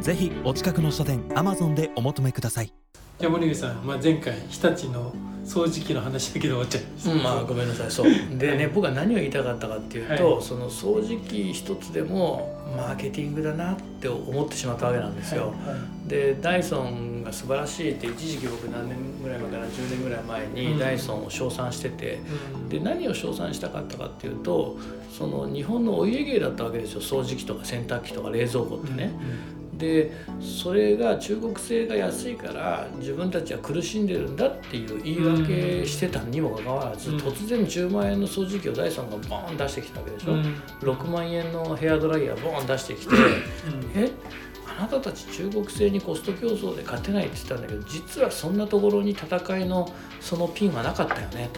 ぜひお近くの書店 Amazon でお求めください。じゃあ森部さん、前回日立の掃除機の話だけで終わっちゃいます、ごめんなさい。そうでね、僕は何を言いたかったかっていうと、はい、その掃除機一つでもマーケティングだなって思ってしまったわけなんですよ、で、ダイソンが素晴らしいって一時期僕何年ぐらい前から10年ぐらい前にダイソンを称賛してて、で、何を称賛したかったかっていうと、その日本のお家芸だったわけですよ、掃除機とか洗濯機とか冷蔵庫ってね、で、それが中国製が安いから自分たちは苦しんでるんだっていう言い訳してたにもかかわらず、突然10万円の掃除機をダイソンがボーン出してきたわけでしょ、6万円のヘアドライヤーボーン出してきて、あなたたち中国製にコスト競争で勝てないって言ったんだけど、実はそんなところに戦いのそのピンはなかったよね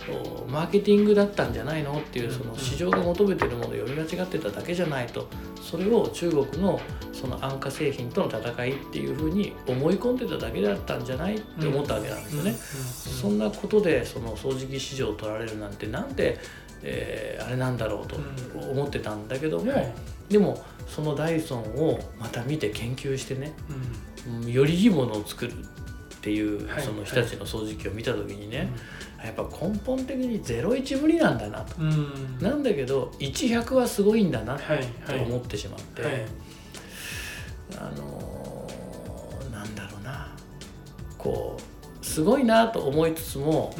と、マーケティングだったんじゃないのっていう、その市場が求めてるものを読み間違ってただけじゃないと、それを中国のその安価製品との戦いっていうふうに思い込んでただけだったんじゃないって思ったわけなんですよね。そんなことでその掃除機市場を取られるなんて、なんで、あれなんだろうと思ってたんだけども、でもそのダイソンをまた見て研究してね、よりいいものを作るっていう、その日立の掃除機を見た時にね、やっぱ根本的に01無理なんだなと、なんだけど1100はすごいんだなって思ってしまって、なんだろうな、こうすごいなと思いつつも、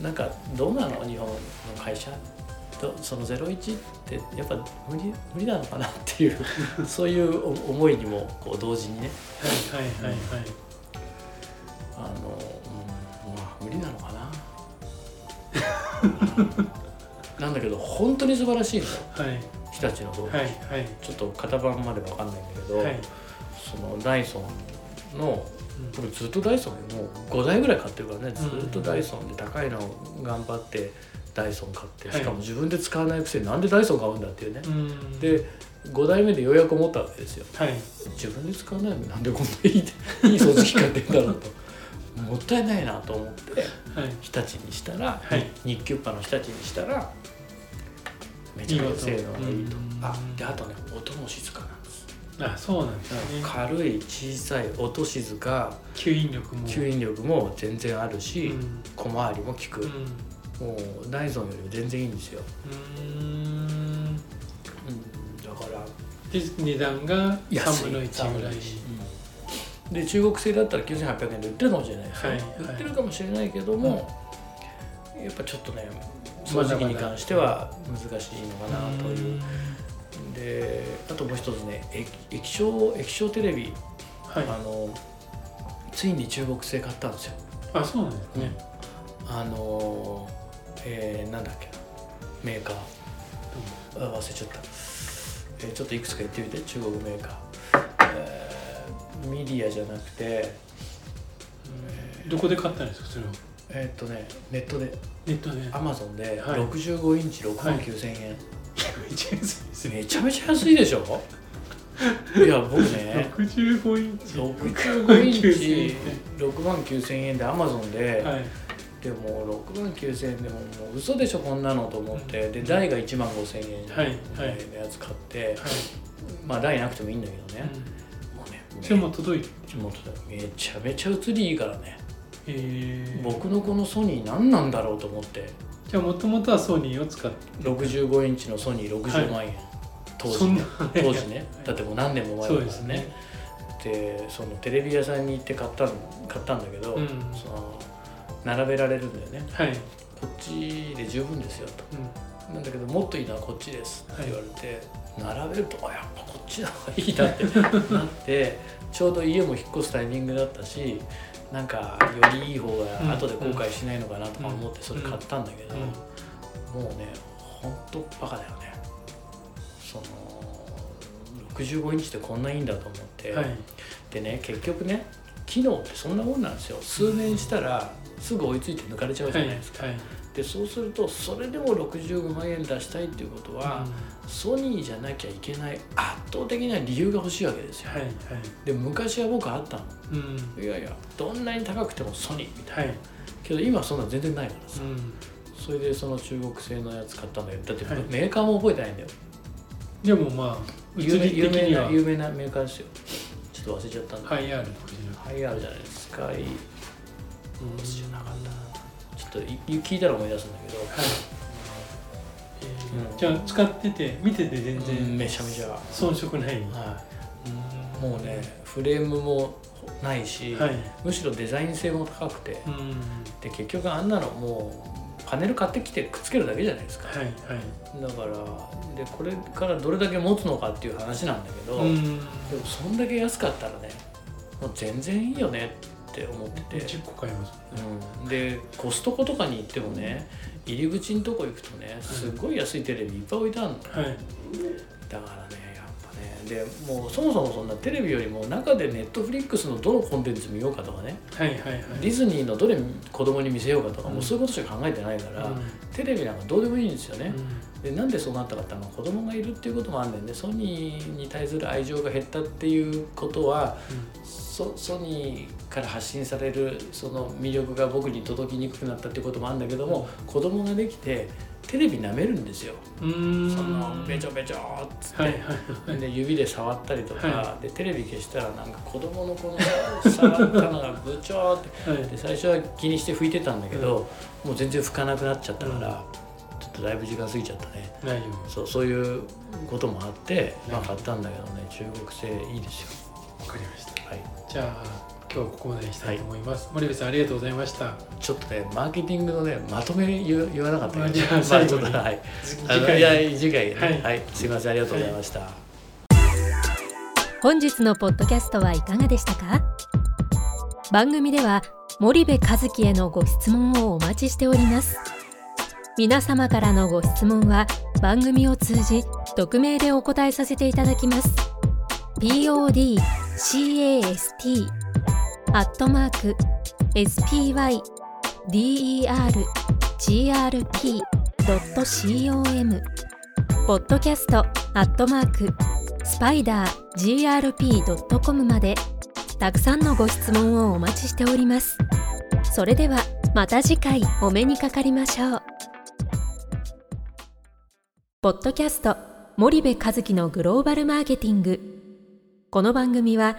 なんかどうなの日本の会社と、その01ってやっぱ無理なのかなっていうそういう思いにもこう同時にね、無理なのかななんだけど本当に素晴らしいんだよ、日立の掃除機、ちょっと型番まで分かんないんだけど、そのダイソンの、これずっとダイソンもう5台ぐらい買ってるからね、ずっとダイソンで高いのを頑張ってダイソン買って、しかも自分で使わないくせになんでダイソン買うんだっていうね、で5台目でようやく思ったわけですよ、自分で使わないのになんでこんないい掃除機買ってんだろうともったいないなと思って、日立にしたら、日給っぱの日立にしたらめちゃくちゃ性能がいいと、で、あとね、音も静かなんです。そうなんですね。軽い、小さい、音静か、吸引力も全然あるし、小回りも効く、もうダイソンよりも全然いいんですよ。だからで、値段が3分の1ぐらいで、中国製だったら9800円で売ってるかもしれないですよ、売ってるかもしれないけども、やっぱちょっとね、掃除機に関しては難しいのかなという。で、あともう一つね、液晶テレビ、ついに中国製買ったんですよ。そうなんですね。なんだっけな、メーカー、忘れちゃった、ちょっといくつか言ってみて、中国メーカー、ミディアじゃなくて、どこで買ったんですかそれを？ネットで Amazon で65インチ 6万9,000円、めちゃめちゃ安いでしょいや僕ね、65インチ 69,000円で Amazon で、でも69,000円でもう嘘でしょこんなのと思って、で台が15,000円のやつ買って、台なくてもいいんだけどね、もうね、でも届いてめちゃめちゃ写りいいからね、僕のこのソニー何なんだろうと思って。じゃあもともとはソニーを使って、65インチのソニー60万円、当時ね、だってもう何年も前からですね。で、そのテレビ屋さんに行って買ったんだけど、その並べられるんだよね、こっちで十分ですよと、なんだけどもっといいのはこっちですって言われて、並べるとやっぱこっちの方がいいなってなって、ちょうど家も引っ越すタイミングだったし、なんかよりいい方が後で後悔しないのかなとか思ってそれ買ったんだけど、もうね、ほんとバカだよね。その65インチってこんないいんだと思って、はい、でね結局ね機能ってそんなもんなんですよ。数年したらすぐ追いついて抜かれちゃうじゃないですか、はいはい。でそうするとそれでも65万円出したいっていうことは、うん、ソニーじゃなきゃいけない圧倒的な理由が欲しいわけですよ、はいはい。で昔は僕あったの、うん、いやいやどんなに高くてもソニーみたいな、はい、けど今はそんな全然ないからさ、うん、それでその中国製のやつ買ったんだよ。だってメーカーも覚えてないんだよ、はい、でもまあ有名なメーカーですよ。ちょっと忘れちゃったんだけど ハイアールじゃないですか。ハイアールじゃなかったな、聞いたら思い出すんだけど、はいうん、じゃあ使ってて見てて全然、うん、めちゃめちゃ遜色ない、はい、もうねフレームもないし、はい、むしろデザイン性も高くて、うん、で結局あんなのもうパネル買ってきてくっつけるだけじゃないですか、はいはい、だからでこれからどれだけ持つのかっていう話なんだけど、うん、でもそんだけ安かったらねもう全然いいよねって思ってて10個買います、うん、でコストコとかに行ってもね入り口のとこ行くとねすごい安いテレビいっぱい置いてあるの、はい、だからねやっぱねでもうそもそもそんなテレビよりも中でネットフリックスのどのコンテンツ見ようかとかね、はいはいはい、ディズニーのどれ子供に見せようかとか、うん、もうそういうことしか考えてないから、うん、テレビなんかどうでもいいんですよね、うん、でなんでそうなったかって子供がいるっていうこともあるんだよね。ソニーに対する愛情が減ったっていうことは、うんソニーから発信されるその魅力が僕に届きにくくなったってこともあるんだけども、子供ができてテレビ舐めるんですよ。そのべちょべちょっつって、はいはいはい、で指で触ったりとか、はい、でテレビ消したらなんか子供のこの触ったのがブチョって、はい、で最初は気にして拭いてたんだけど、はい、もう全然拭かなくなっちゃったから、うん、ちょっとだいぶ時間過ぎちゃったね。大丈夫。そういうこともあって、まあ、買ったんだけどね中国製いいですよ。わかりました、はい、じゃあ今日ここまでにしたいと思います、はい、森部さんありがとうございました。ちょっとねマーケティングのねまとめ言わなかったけど、まあ、最後に、まあはい、次回、はいはい、すいませんありがとうございました、はい、本日のポッドキャストはいかがでしたか。番組では森部和樹へのご質問をお待ちしております。皆様からのご質問は番組を通じ匿名でお答えさせていただきます。podcast@spydergrp.com podcast@spidergrp.com までたくさんのご質問をお待ちしております。それではまた次回お目にかかりましょう。ポッドキャスト森部和樹のグローバルマーケティング。この番組は